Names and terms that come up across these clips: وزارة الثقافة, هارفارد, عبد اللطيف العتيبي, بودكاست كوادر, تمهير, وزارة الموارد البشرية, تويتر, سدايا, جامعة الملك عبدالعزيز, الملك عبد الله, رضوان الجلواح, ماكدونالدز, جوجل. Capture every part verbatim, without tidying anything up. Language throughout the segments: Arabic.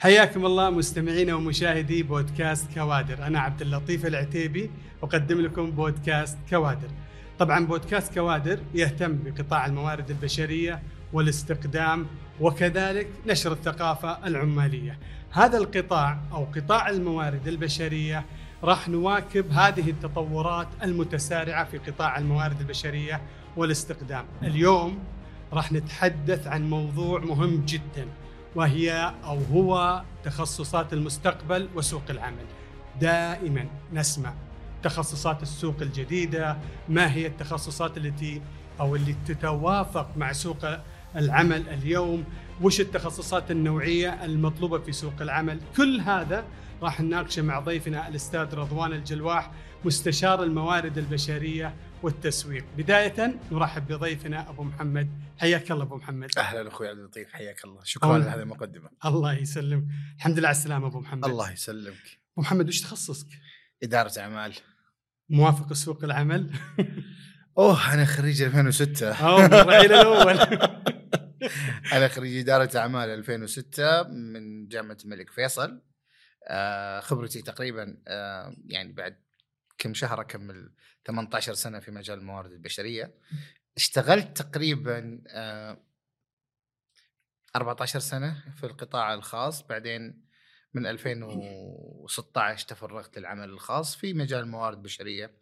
حياكم الله مستمعينا ومشاهدي بودكاست كوادر. أنا عبد اللطيف العتيبي أقدم لكم بودكاست كوادر. طبعا بودكاست كوادر يهتم بقطاع الموارد البشرية والاستقدام وكذلك نشر الثقافة العمالية. هذا القطاع أو قطاع الموارد البشرية راح نواكب هذه التطورات المتسارعة في قطاع الموارد البشرية والاستقدام. اليوم راح نتحدث عن موضوع مهم جداً وهي أو هو تخصصات المستقبل وسوق العمل. دائماً نسمع تخصصات السوق الجديدة، ما هي التخصصات التي أو اللي تتوافق مع سوق العمل اليوم، وش التخصصات النوعية المطلوبة في سوق العمل. كل هذا راح نناقشه مع ضيفنا الأستاذ رضوان الجلواح مستشار الموارد البشرية والتسويق. بداية نرحب بضيفنا أبو محمد. حياك الله أبو محمد. أهلا أخوي عبد اللطيف، حياك الله. شكرا لهذه المقدمة. الله يسلمك. الحمد لله على السلامة أبو محمد. الله يسلمك. أبو محمد وش تخصصك؟ إدارة أعمال. موافق سوق العمل؟ أوه أنا خريج ألفين وستة. أوه الرعيل الأول. أنا خريج إدارة أعمال ألفين وستة من جامعة الملك فيصل. آه خبرتي تقريبا آه يعني بعد كم شهر أكمل ثمانية عشر سنة في مجال الموارد البشرية. اشتغلت تقريبا آه أربعة عشر سنة في القطاع الخاص، بعدين من ألفين وستة عشر تفرغت للعمل الخاص في مجال الموارد البشرية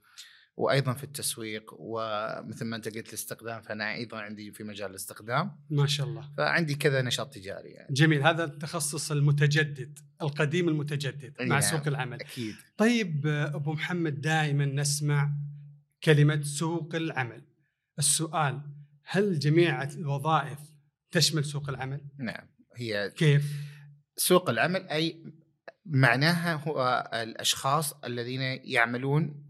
وأيضاً في التسويق، ومثل ما أنت قلت الاستقدام فأنا أيضاً عندي في مجال الاستقدام. ما شاء الله. فعندي كذا نشاط تجاري يعني. جميل. هذا التخصص المتجدد، القديم المتجدد مع يعني سوق العمل. أكيد. طيب أبو محمد، دائماً نسمع كلمة سوق العمل. السؤال، هل جميع الوظائف تشمل سوق العمل؟ نعم. هي كيف؟ سوق العمل أي معناها هو الأشخاص الذين يعملون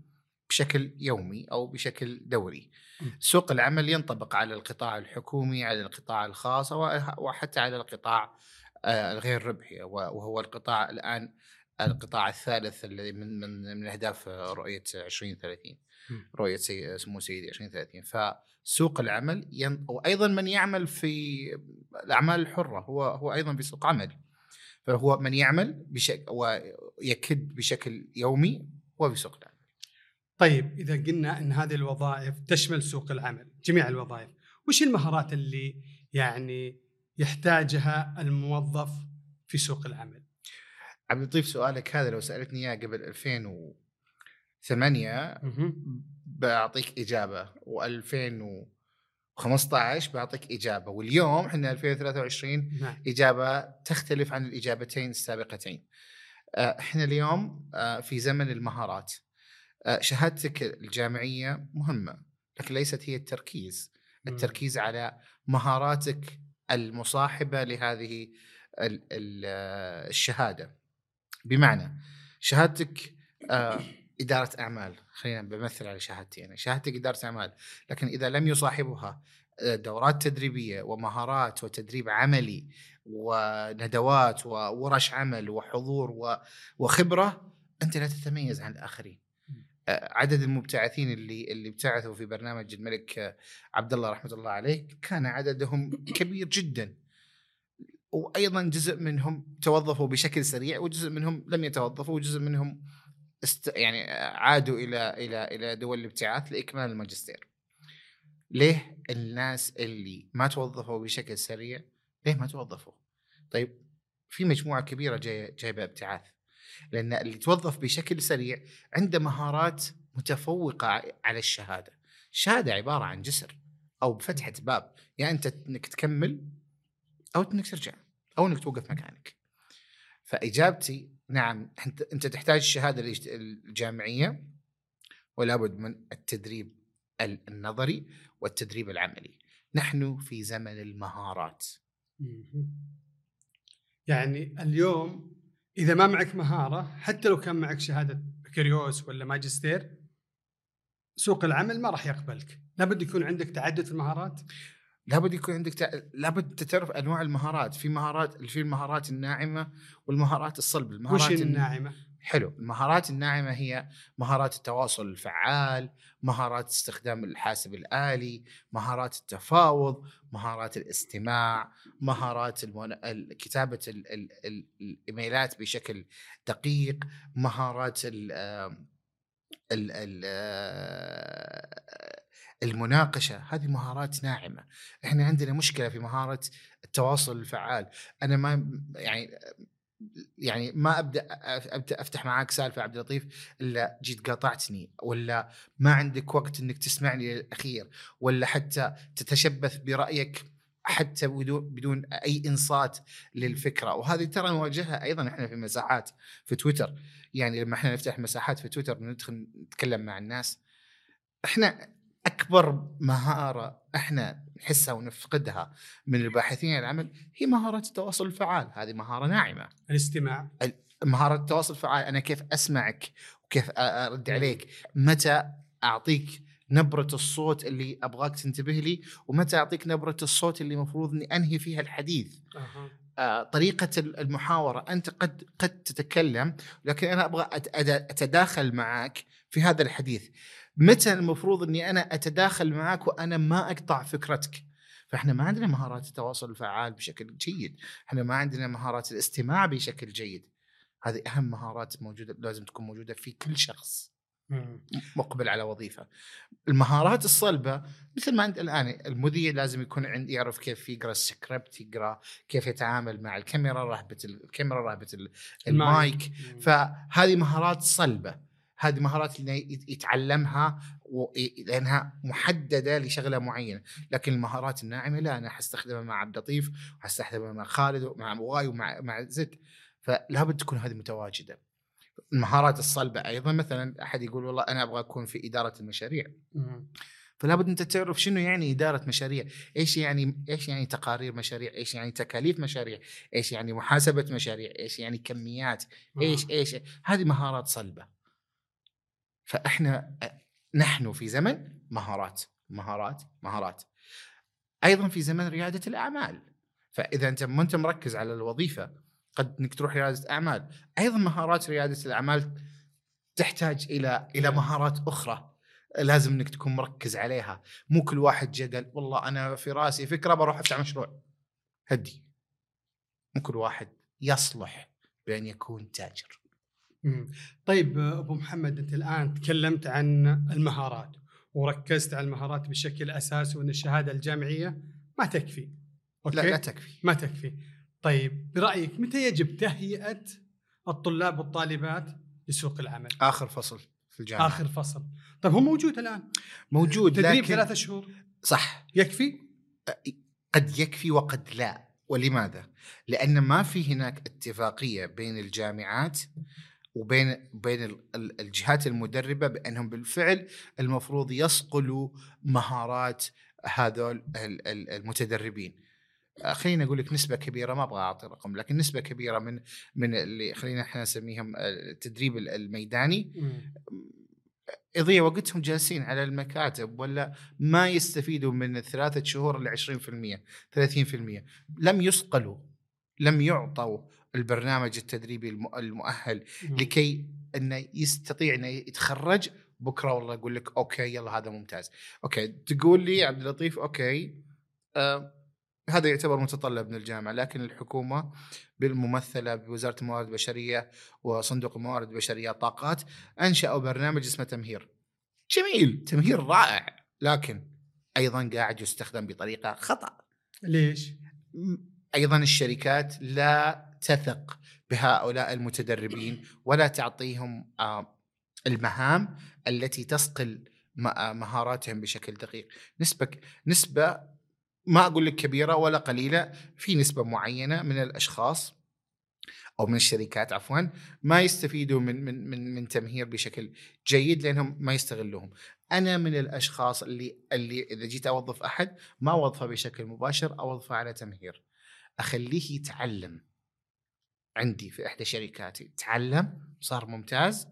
بشكل يومي أو بشكل دوري. سوق العمل ينطبق على القطاع الحكومي، على القطاع الخاص، وحتى على القطاع الغير ربحي، وهو القطاع الآن القطاع الثالث الذي من من, من أهداف رؤية عشرين ثلاثين، رؤية سي سمو سيدي عشرين ثلاثين. فسوق العمل ين... وأيضا من يعمل في الأعمال الحرة هو هو أيضا في سوق عمل، فهو من يعمل بشكل ويكد بشكل يومي هو في سوق العمل. طيب إذا قلنا أن هذه الوظائف تشمل سوق العمل، جميع الوظائف، وش المهارات اللي يعني يحتاجها الموظف في سوق العمل؟ عبد اللطيف سؤالك هذا لو سألتني إياه قبل ألفين وثمانية بعطيك إجابة، وألفين وخمسة عشر بعطيك إجابة، واليوم احنا ألفين وثلاثة وعشرين إجابة تختلف عن الإجابتين السابقتين. احنا اليوم في زمن المهارات. شهادتك الجامعية مهمة لكن ليست هي التركيز. التركيز على مهاراتك المصاحبة لهذه الشهادة. بمعنى شهادتك إدارة أعمال، خلينا بمثل على شهادتي أنا، شهادتك إدارة أعمال، لكن إذا لم يصاحبها دورات تدريبية ومهارات وتدريب عملي وندوات وورش عمل وحضور وخبرة، أنت لا تتميز عن الآخرين. عدد المبتعثين اللي اللي ابتعثوا في برنامج الملك عبد الله رحمة الله عليه كان عددهم كبير جدا، وأيضا جزء منهم توظفوا بشكل سريع، وجزء منهم لم يتوظفوا، وجزء منهم است يعني عادوا إلى إلى إلى دول الابتعاث لإكمال الماجستير. ليه الناس اللي ما توظفوا بشكل سريع ليه ما توظفوا؟ طيب في مجموعة كبيرة جاي جايبة ابتعاث، لأن اللي توظف بشكل سريع عنده مهارات متفوقة على الشهادة. الشهادة عبارة عن جسر أو فتحة باب، يعني أنت أنك تكمل أو أنك ترجع أو أنك توقف مكانك. فإجابتي نعم، أنت تحتاج الشهادة الجامعية ولابد من التدريب النظري والتدريب العملي. نحن في زمن المهارات. يعني اليوم إذا ما معك مهارة، حتى لو كان معك شهادة بكالوريوس ولا ماجستير، سوق العمل ما راح يقبلك. لابد يكون عندك تعدد في المهارات. لابد يكون عندك تع... لابد تعرف أنواع المهارات. في مهارات، في المهارات الناعمة والمهارات الصلبة. المهارات وش الناعمة؟ حلو. المهارات الناعمة هي مهارات التواصل الفعال، مهارات استخدام الحاسب الآلي، مهارات التفاوض، مهارات الاستماع، مهارات المون... كتابة ال... ال... ال... الإيميلات بشكل دقيق، مهارات ال... ال... ال... المناقشة. هذه مهارات ناعمة. احنا عندنا مشكلة في مهارة التواصل الفعال. أنا ما يعني يعني ما أبدأ أبدأ أفتح معاك سالفة عبد اللطيف إلا جيت قاطعتني، ولا ما عندك وقت إنك تسمعني للأخير، ولا حتى تتشبث برأيك حتى بدون أي إنصات للفكرة. وهذه ترى نواجهها أيضا إحنا في مساحات في تويتر. يعني لما إحنا نفتح مساحات في تويتر ندخل نتكلم مع الناس، إحنا أكبر مهارة إحنا نحسها ونفقدها من الباحثين العمل هي مهارة التواصل الفعال. هذه مهارة ناعمة. الاستماع، مهارة التواصل الفعال. أنا كيف أسمعك وكيف أرد عليك، متى أعطيك نبرة الصوت اللي أبغاك تنتبه لي، ومتى أعطيك نبرة الصوت اللي مفروض أني أنهي فيها الحديث. أه. آه، طريقة المحاورة. أنت قد قد تتكلم، لكن أنا أبغى أتداخل معك في هذا الحديث. متى المفروض أني أنا أتداخل معك وأنا ما أقطع فكرتك؟ فإحنا ما عندنا مهارات التواصل الفعال بشكل جيد. إحنا ما عندنا مهارات الاستماع بشكل جيد. هذه أهم مهارات موجودة، لازم تكون موجودة في كل شخص مقبل على وظيفة. المهارات الصلبة مثل ما عند الآن المذيع لازم يكون عند يعرف كيف يقرأ السكريبت، يقرأ كيف يتعامل مع الكاميرا، رهبة الكاميرا، رهبة المايك. فهذه مهارات صلبة. هذه مهارات اللي يتعلمها لأنها محددة لشغلة معينة. لكن المهارات الناعمة لا، أنا حستخدمها مع عبد اللطيف وحستخدمها مع خالد ومع مغاي ومع مع زد. فلا بد تكون هذه متواجدة. المهارات الصلبة أيضا، مثلا أحد يقول والله أنا أبغى أكون في إدارة المشاريع، فلا بد أنت تعرف شنو يعني إدارة مشاريع، إيش يعني إيش يعني تقارير مشاريع، إيش يعني تكاليف مشاريع، إيش يعني محاسبة مشاريع، إيش يعني كميات، إيش إيش. هذه مهارات صلبة. فإحنا نحن في زمن مهارات مهارات مهارات. أيضا في زمن ريادة الأعمال. فإذا أنت ما أنت مركز على الوظيفة قد إنك تروح ريادة أعمال. أيضا مهارات ريادة الأعمال تحتاج إلى إلى مهارات أخرى لازم إنك تكون مركز عليها. مو كل واحد جدل والله أنا في رأسي فكرة بروح أفتح مشروع. هدي، مو كل واحد يصلح بأن يكون تاجر. طيب أبو محمد، أنت الآن تكلمت عن المهارات وركزت على المهارات بشكل أساسي، وأن الشهادة الجامعية ما تكفي. أوكي؟ لا لا تكفي، ما تكفي. طيب برأيك متى يجب تهيئة الطلاب والطالبات لسوق العمل؟ آخر فصل في الجامعة. آخر فصل. طيب هو موجود الآن، موجود تدريب لكن... ثلاثة شهور صح يكفي؟ قد يكفي وقد لا. ولماذا؟ لأن ما في هناك اتفاقية بين الجامعات وبين بين الجهات المدربة بأنهم بالفعل المفروض يصقلوا مهارات هذول المتدربين. خلينا أقول لك نسبة كبيرة، ما أبغى أعطي رقم، لكن نسبة كبيرة من من اللي خلينا إحنا نسميهم التدريب الميداني يضيع وقتهم جالسين على المكاتب، ولا ما يستفيدوا من الثلاثة شهور ل عشرين بالمئة ثلاثين بالمئة. لم يصقلوا، لم يعطوا البرنامج التدريبي المؤهل م. لكي أنه يستطيع أنه يتخرج بكرة والله أقول لك أوكي يلا هذا ممتاز. أوكي تقول لي عبد اللطيف أوكي آه هذا يعتبر متطلب من الجامعة، لكن الحكومة بالممثلة بوزارة الموارد البشرية وصندوق الموارد البشرية طاقات أنشأوا برنامج اسمه تمهير. جميل، تمهير رائع، لكن أيضا قاعد يستخدم بطريقة خطأ. ليش؟ أيضا الشركات لا تثق بهؤلاء المتدربين ولا تعطيهم المهام التي تسقل مهاراتهم بشكل دقيق. نسبة نسبة ما أقول لك كبيرة ولا قليلة، في نسبة معينة من الأشخاص أو من الشركات عفواً ما يستفيدوا من من من من تمهير بشكل جيد لأنهم ما يستغلوهم. أنا من الأشخاص اللي اللي إذا جيت أوظف أحد ما أوظفه بشكل مباشر، أوظفه على تمهير، أخليه يتعلم. عندي في إحدى شركاتي تعلم، صار ممتاز،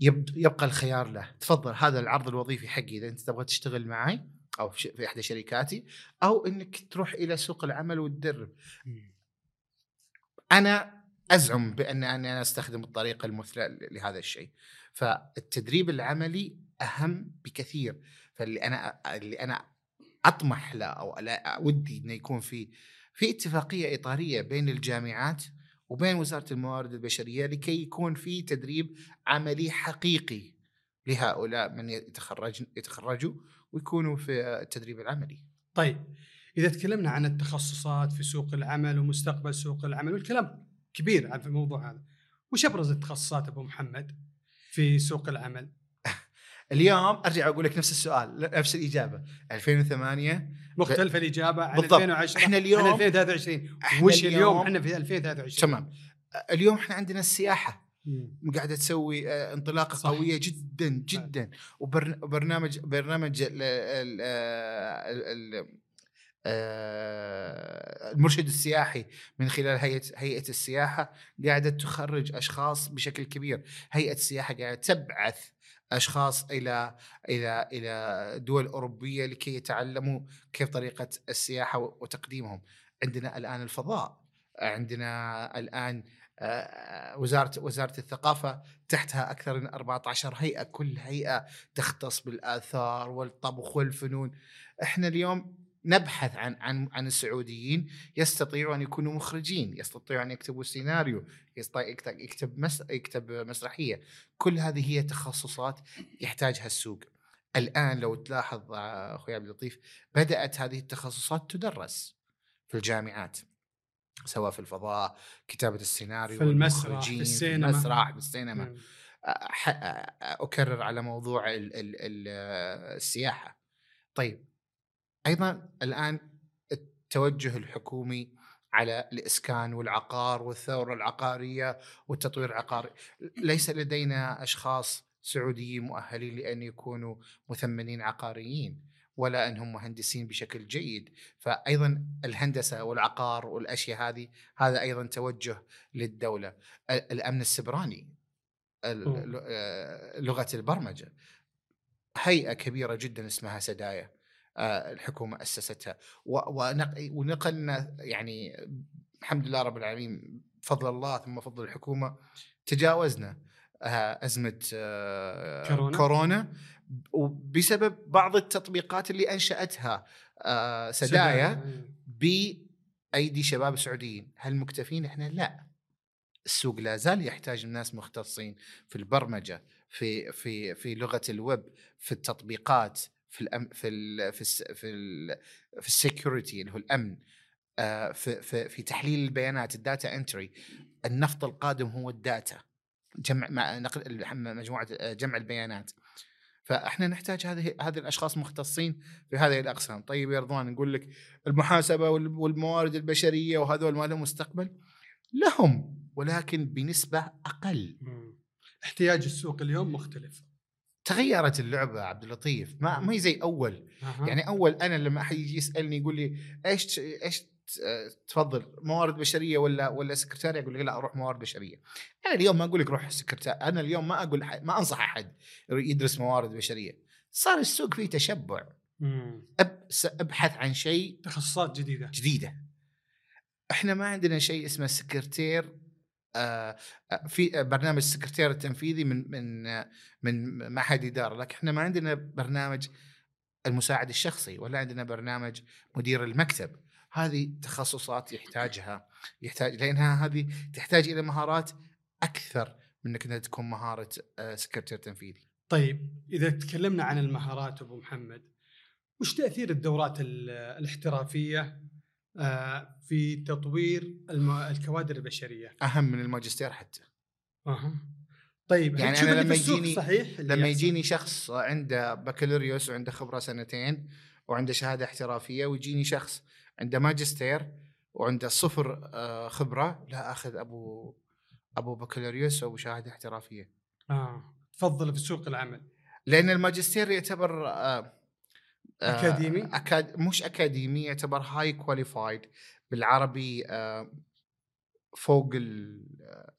يبقى الخيار له. تفضل هذا العرض الوظيفي حقي إذا أنت تبغى تشتغل معي أو في إحدى شركاتي، أو إنك تروح إلى سوق العمل وتدرب. أنا أزعم بأن أنا أستخدم الطريقة المثلى لهذا الشيء. فالتدريب العملي أهم بكثير، فاللي أنا اللي أنا أطمح له أو لا أودي إنه يكون في في اتفاقية إطارية بين الجامعات وبين وزارة الموارد البشرية لكي يكون في تدريب عملي حقيقي لهؤلاء من يتخرج يتخرجوا ويكونوا في التدريب العملي. طيب، إذا تكلمنا عن التخصصات في سوق العمل ومستقبل سوق العمل والكلام كبير عن الموضوع هذا، وش أبرز التخصصات أبو محمد في سوق العمل؟ اليوم أرجع أقول لك نفس السؤال نفس الإجابة. ألفين وثمانية مختلفة الإجابة عن ألفين وعشرة. إحنا اليوم ألفين وثلاثة وعشرين. وش اليوم؟ إحنا في ألفين وثلاثة وعشرين. تمام. اليوم إحنا عندنا السياحة قاعدة تسوي انطلاقة صح. قوية جدا جدا، وبرنامج برنامج المرشد السياحي من خلال هيئة هيئة السياحة قاعدة تخرج أشخاص بشكل كبير. هيئة السياحة قاعدة تبعث أشخاص إلى إلى إلى دول أوروبية لكي يتعلموا كيف طريقة السياحة وتقديمهم. عندنا الآن الفضاء، عندنا الآن وزارة وزارة الثقافة تحتها أكثر من أربعة عشر هيئة، كل هيئة تختص بالآثار والطبخ والفنون. إحنا اليوم نبحث عن عن عن السعوديين يستطيعوا أن يكونوا مخرجين، يستطيعوا أن يكتبوا سيناريو، يكتب يكتب مس يكتب مسرحية. كل هذه هي تخصصات يحتاجها السوق. الآن لو تلاحظ أخوي عبد اللطيف، بدأت هذه التخصصات تدرس في الجامعات، سواء في الفضاء، كتابة السيناريو، في المسرح، في السينما. في المسرح، في السينما. أكرر على موضوع ال ال ال السياحة. طيب، أيضا الآن التوجه الحكومي على الإسكان والعقار والثورة العقارية والتطوير العقاري. ليس لدينا أشخاص سعوديين مؤهلين لأن يكونوا مثمنين عقاريين ولا أنهم مهندسين بشكل جيد. فأيضا الهندسة والعقار والأشياء هذه، هذا أيضا توجه للدولة. الأمن السبراني، لغة البرمجة، هيئة كبيرة جدا اسمها سدايا الحكومة أسستها، ونقلنا يعني الحمد لله رب العالمين، بفضل الله ثم فضل الحكومة، تجاوزنا أزمة كورونا, كورونا وبسبب بعض التطبيقات اللي أنشأتها سدايا بأيدي شباب سعوديين. هل مكتفين إحنا؟ لا، السوق لا زال يحتاج الناس مختصين في البرمجة، في في في لغة الويب، في التطبيقات، في الأم في ال في ال في ال في السيكوريتي اللي هو الأمن، آه في في في تحليل البيانات، الداتا انتري. النفط القادم هو الداتا، جمع مع نقل مجموعة جمع البيانات. فاحنا نحتاج هذه هذه الاشخاص مختصين في هذه الاقسام. طيب يا رضوان، نقول لك المحاسبة والموارد البشرية وهذول ما لهم مستقبل؟ لهم، ولكن بنسبة اقل. احتياج السوق اليوم مختلف، تغيرت اللعبة عبد اللطيف، ما ما زي أول. أه. يعني أول أنا لما أحد يجي يسألني يقول لي إيش إيش تفضل، موارد بشرية ولا ولا سكرتارية؟ أقول لك لا، أروح موارد بشرية. أنا اليوم ما أقول لك روح سكرتارية، أنا اليوم ما أقول ما أنصح أحد يدرس موارد بشرية. صار السوق فيه تشبع. مم. أبحث عن شيء، تخصصات جديدة جديدة. إحنا ما عندنا شيء اسمه سكرتير. في برنامج السكرتير التنفيذي من من من معهد إدارة، لكن احنا ما عندنا برنامج المساعد الشخصي ولا عندنا برنامج مدير المكتب. هذه تخصصات يحتاجها يحتاج لأنها هذه تحتاج إلى مهارات أكثر من أنك تكون مهارة سكرتير تنفيذي. طيب، إذا تكلمنا عن المهارات أبو محمد، وش تأثير الدورات الاحترافية في تطوير الكوادر البشرية؟ أهم من الماجستير حتى. أه. طيب، يعني أنا لما يجيني لما يجيني شخص عنده بكالوريوس وعنده خبرة سنتين وعنده شهادة احترافية، ويجيني شخص عنده ماجستير وعنده صفر خبرة، لا أخذ أبو أبو بكالوريوس أو شهادة احترافية. آه. تفضل في سوق العمل، لأن الماجستير يعتبر أكاديمي، أكاد... مش أكاديمي، يعتبر هاي كواليفايد بالعربي، فوق ال...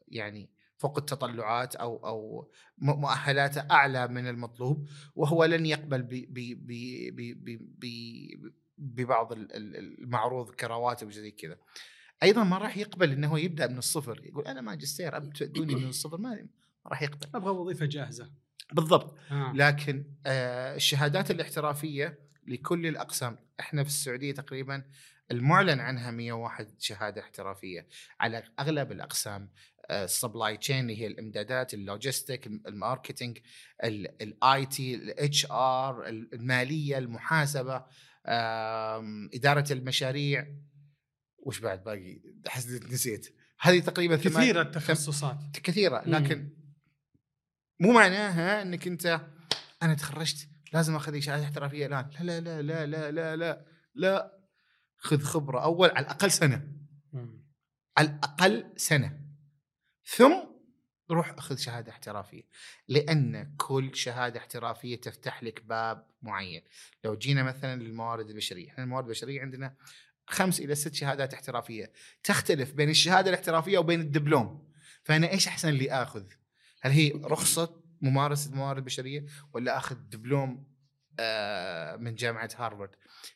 يعني فوق التطلعات أو أو مؤهلاته أعلى من المطلوب، وهو لن يقبل ب... ب... ب... ب... ب... ب... ببعض المعروض كرواتب وزي كذا. ايضا ما راح يقبل انه يبدا من الصفر، يقول انا ماجستير ابي تدوني من الصفر، ما راح يقبل، ابغى وظيفه جاهزه بالضبط. آه. لكن آه الشهادات الاحترافيه لكل الاقسام، احنا في السعوديه تقريبا المعلن عنها مئة وواحد شهاده احترافيه على اغلب الاقسام، السبلاي تشين اللي هي الامدادات، اللوجستيك، الماركتينج، الاي تي، الاتش ار، الماليه، المحاسبه، اداره المشاريع، وش بعد باقي حسيت نسيت. هذه تقريبا كثيره التخصصات، كثيره، لكن مم. مو معناها انك انت انا تخرجت لازم اخذ شهاده احترافيه الان، لا لا لا لا لا لا لا، خذ خبره اول على الاقل سنه، مم. على الاقل سنه، ثم روح أخذ شهادة احترافية، لأن كل شهادة احترافية تفتح لك باب معين. لو جينا مثلا للموارد البشرية، احنا الموارد البشرية عندنا خمس إلى ست شهادات احترافية، تختلف بين الشهادة الاحترافية وبين الدبلوم، فأنا إيش أحسن لي أخذ؟ هل هي رخصة ممارسة موارد بشرية ولا أخذ دبلوم آه من جامعة هارفارد؟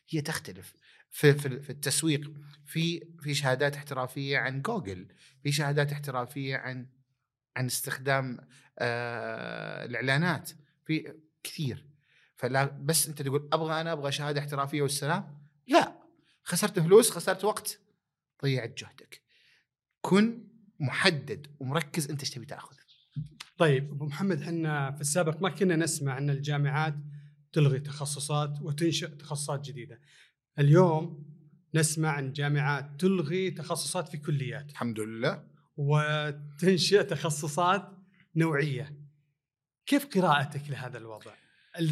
هي تختلف. في في التسويق في في شهادات احترافيه عن جوجل، في شهادات احترافيه عن عن استخدام آه الاعلانات، في كثير. فلا بس انت تقول ابغى انا ابغى شهاده احترافيه والسلام، لا، خسرت فلوس، خسرت وقت، ضيعت جهدك. كن محدد ومركز انت ايش تبي تاخذ. طيب ابو محمد، احنا في السابق ما كنا نسمع ان الجامعات تلغي تخصصات وتنشئ تخصصات جديده، اليوم نسمع عن جامعات تلغي تخصصات في كليات، الحمد لله، وتنشئ تخصصات نوعية. كيف قراءتك لهذا الوضع؟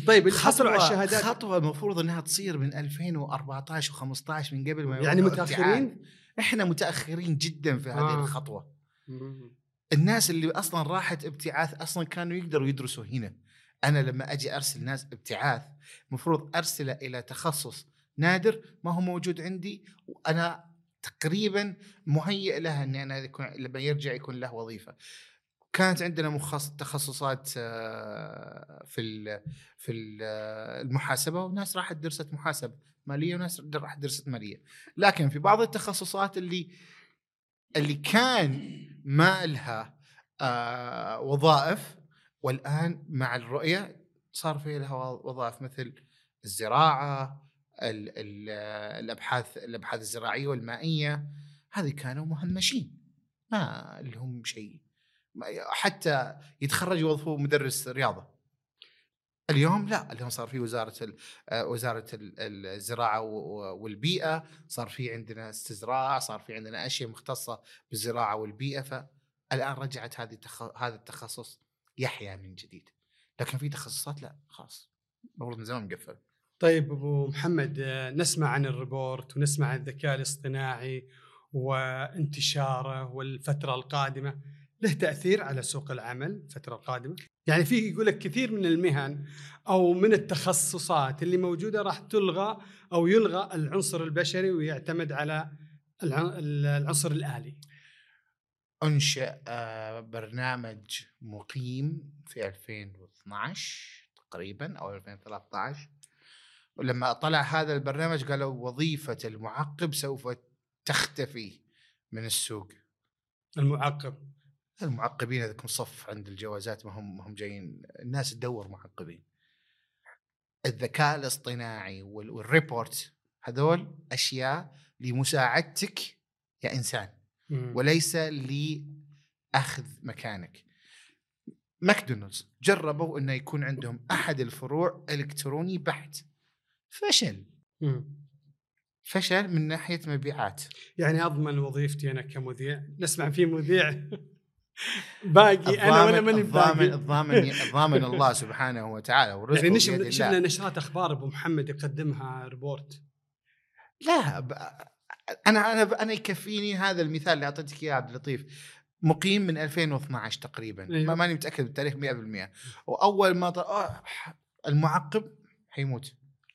طيب حصلوا على الشهادات، خطوة المفروض أنها تصير من ألفين وأربعة عشر وخمسة عشر، من قبل ما يعني متأخرين، إحنا متأخرين جدا في هذه آه. الخطوة. الناس اللي أصلا راحت ابتعاث أصلا كانوا يقدروا يدرسوا هنا. أنا لما أجي أرسل ناس ابتعاث مفروض أرسله إلى تخصص نادر ما هو موجود عندي، وأنا تقريباً مهيئ لها أني أنا لما يرجع يكون له وظيفة. كانت عندنا مخصص تخصصات في في المحاسبة، وناس راحت درست محاسبة مالية، وناس راحت درست مالية. لكن في بعض التخصصات اللي اللي كان ما لها وظائف، والآن مع الرؤية صار فيها لها وظائف، مثل الزراعة، ال ال الأبحاث الأبحاث الزراعية والمائية، هذه كانوا مهمشين ما لهم شيء، حتى يتخرج وظفوا مدرس رياضة. اليوم لا، اليوم صار في وزارة ال وزارة ال الزراعة والبيئة، صار في عندنا استزراع، صار في عندنا أشياء مختصة بالزراعة والبيئة، فالآن رجعت هذه هذا التخصص يحيى من جديد. لكن في تخصصات لا، خلاص المفروض من زمان مقفل. طيب أبو محمد، نسمع عن الروبورت ونسمع عن الذكاء الاصطناعي وانتشاره والفترة القادمة، له تأثير على سوق العمل الفترة القادمة؟ يعني فيه يقولك كثير من المهن أو من التخصصات اللي موجودة راح تلغى أو يلغى العنصر البشري ويعتمد على العنصر الآلي. أنشأ برنامج مقيم في ألفين واثناشر تقريبا أو ألفين وثلاثة عشر، ولما طلع هذا البرنامج قالوا وظيفة المعقب سوف تختفي من السوق. المعقب، المعقبين هذاكم صف عند الجوازات، ما هم ما هم جايين، الناس تدور معقبين. الذكاء الاصطناعي والريبورت هذول أشياء لمساعدتك يا إنسان مم. وليس لأخذ مكانك. ماكدونالدز جربوا إنه يكون عندهم أحد الفروع إلكتروني بحت، فشل مم. فشل من ناحية مبيعات. يعني أضمن وظيفتي أنا كمذيع، نسمع في مذيع باقي أنا ولا ماني باقي، الضامن الضامن الله سبحانه وتعالى ورزقه. يعني نشر شفنا نشرات أخبار أبو محمد يقدمها ريبورت، لا ب... أنا أنا أنا يكفيني هذا المثال اللي أعطيتك يا عبد اللطيف. مقيم من ألفين واثناشر تقريبا، أيوه. ما ماني متأكد بالتاريخ مئة بالمئة. وأول ما طل... المعقب حيموت،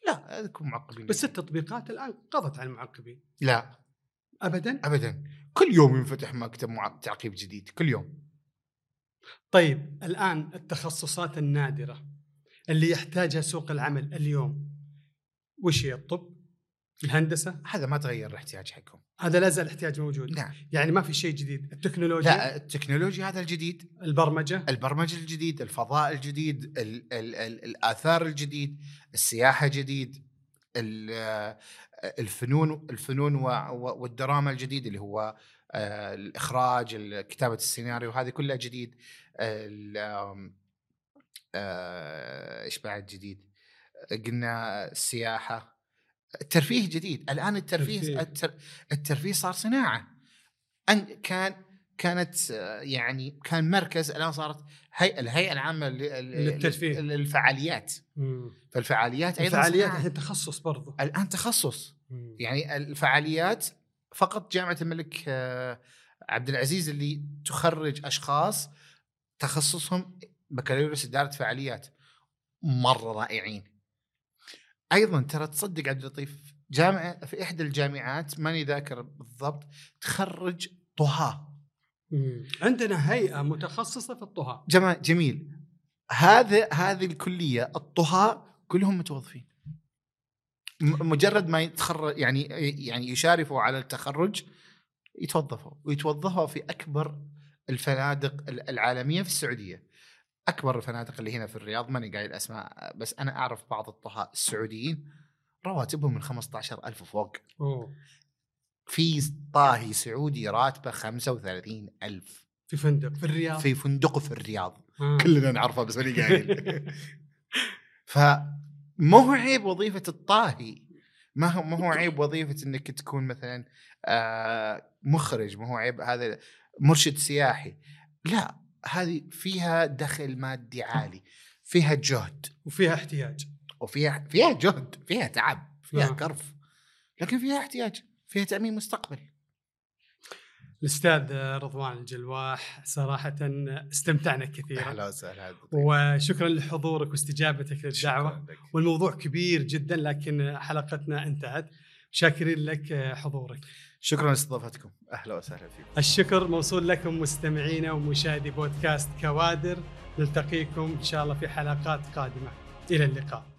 لا هذكم معقبين، بس التطبيقات الآن قضت على المعقبين. لا أبدا أبدا، كل يوم ينفتح مكتب معقب تعقيب جديد كل يوم. طيب الآن التخصصات النادرة اللي يحتاجها سوق العمل اليوم، وش هي؟ الطب، الهندسة هذا ما تغير الاحتياج حقهم، هذا لا زال الاحتياج موجود. نعم. يعني ما في شيء جديد. التكنولوجيا لا، التكنولوجيا هذا الجديد، البرمجة البرمجة الجديد، الفضاء الجديد، ال ال ال الآثار الجديد، السياحة جديد، الفنون الفنون والدراما الجديد اللي هو الإخراج، كتابة السيناريو هذه كلها جديد. إيش بعد جديد؟ قلنا السياحة، الترفيه جديد. الآن الترفيه التر... الترفيه صار صناعة. أن كان كانت يعني كان مركز، الآن صارت هي... الهيئة العامة للترفيه للفعاليات. مم. فالفعاليات أيضا الفعاليات صناعة. تخصص برضو الآن تخصص. مم. يعني الفعاليات فقط جامعة الملك عبدالعزيز اللي تخرج أشخاص تخصصهم بكالوريوس إدارة فعاليات مرة رائعين. أيضاً ترى تصدق عبد اللطيف جامعة في إحدى الجامعات ماني ذاكر بالضبط تخرج طهاة. عندنا هيئة متخصصة في الطهاة. جميل. هذا هذه الكلية الطهاة كلهم متوظفين، مجرد ما يتخرج يعني يعني يشارفوا على التخرج يتوظفوا، ويتوظفوا في أكبر الفنادق العالمية في السعودية. أكبر الفنادق اللي هنا في الرياض ماني قايل أسماء، بس أنا أعرف بعض الطهاء السعوديين رواتبهم من خمسة عشر ألف فوق. أوه. في طاهي سعودي راتبه خمسة وثلاثين ألف في فندق في الرياض، في فندق في الرياض. آه. كلنا نعرفه بس ماني قايل. فما هو عيب وظيفة الطاهي، ما هو ما هو عيب وظيفة إنك تكون مثلا آه مخرج، ما هو عيب هذا مرشد سياحي، لا، هذه فيها دخل مادي عالي، فيها جهد وفيها احتياج، وفيها فيها جهد، فيها تعب، فيها كرف، لكن فيها احتياج، فيها تأمين مستقبل. الأستاذ رضوان الجلواح، صراحة استمتعنا كثيرا. أهلا وسهلا. وشكرا لحضورك واستجابتك للدعوة، والموضوع كبير جدا لكن حلقتنا انتهت. شاكرين لك حضورك. شكراً لاستضافتكم. أهلا وسهلا فيكم. الشكر موصول لكم مستمعينا ومشاهدي بودكاست كوادر. نلتقيكم إن شاء الله في حلقات قادمة. إلى اللقاء.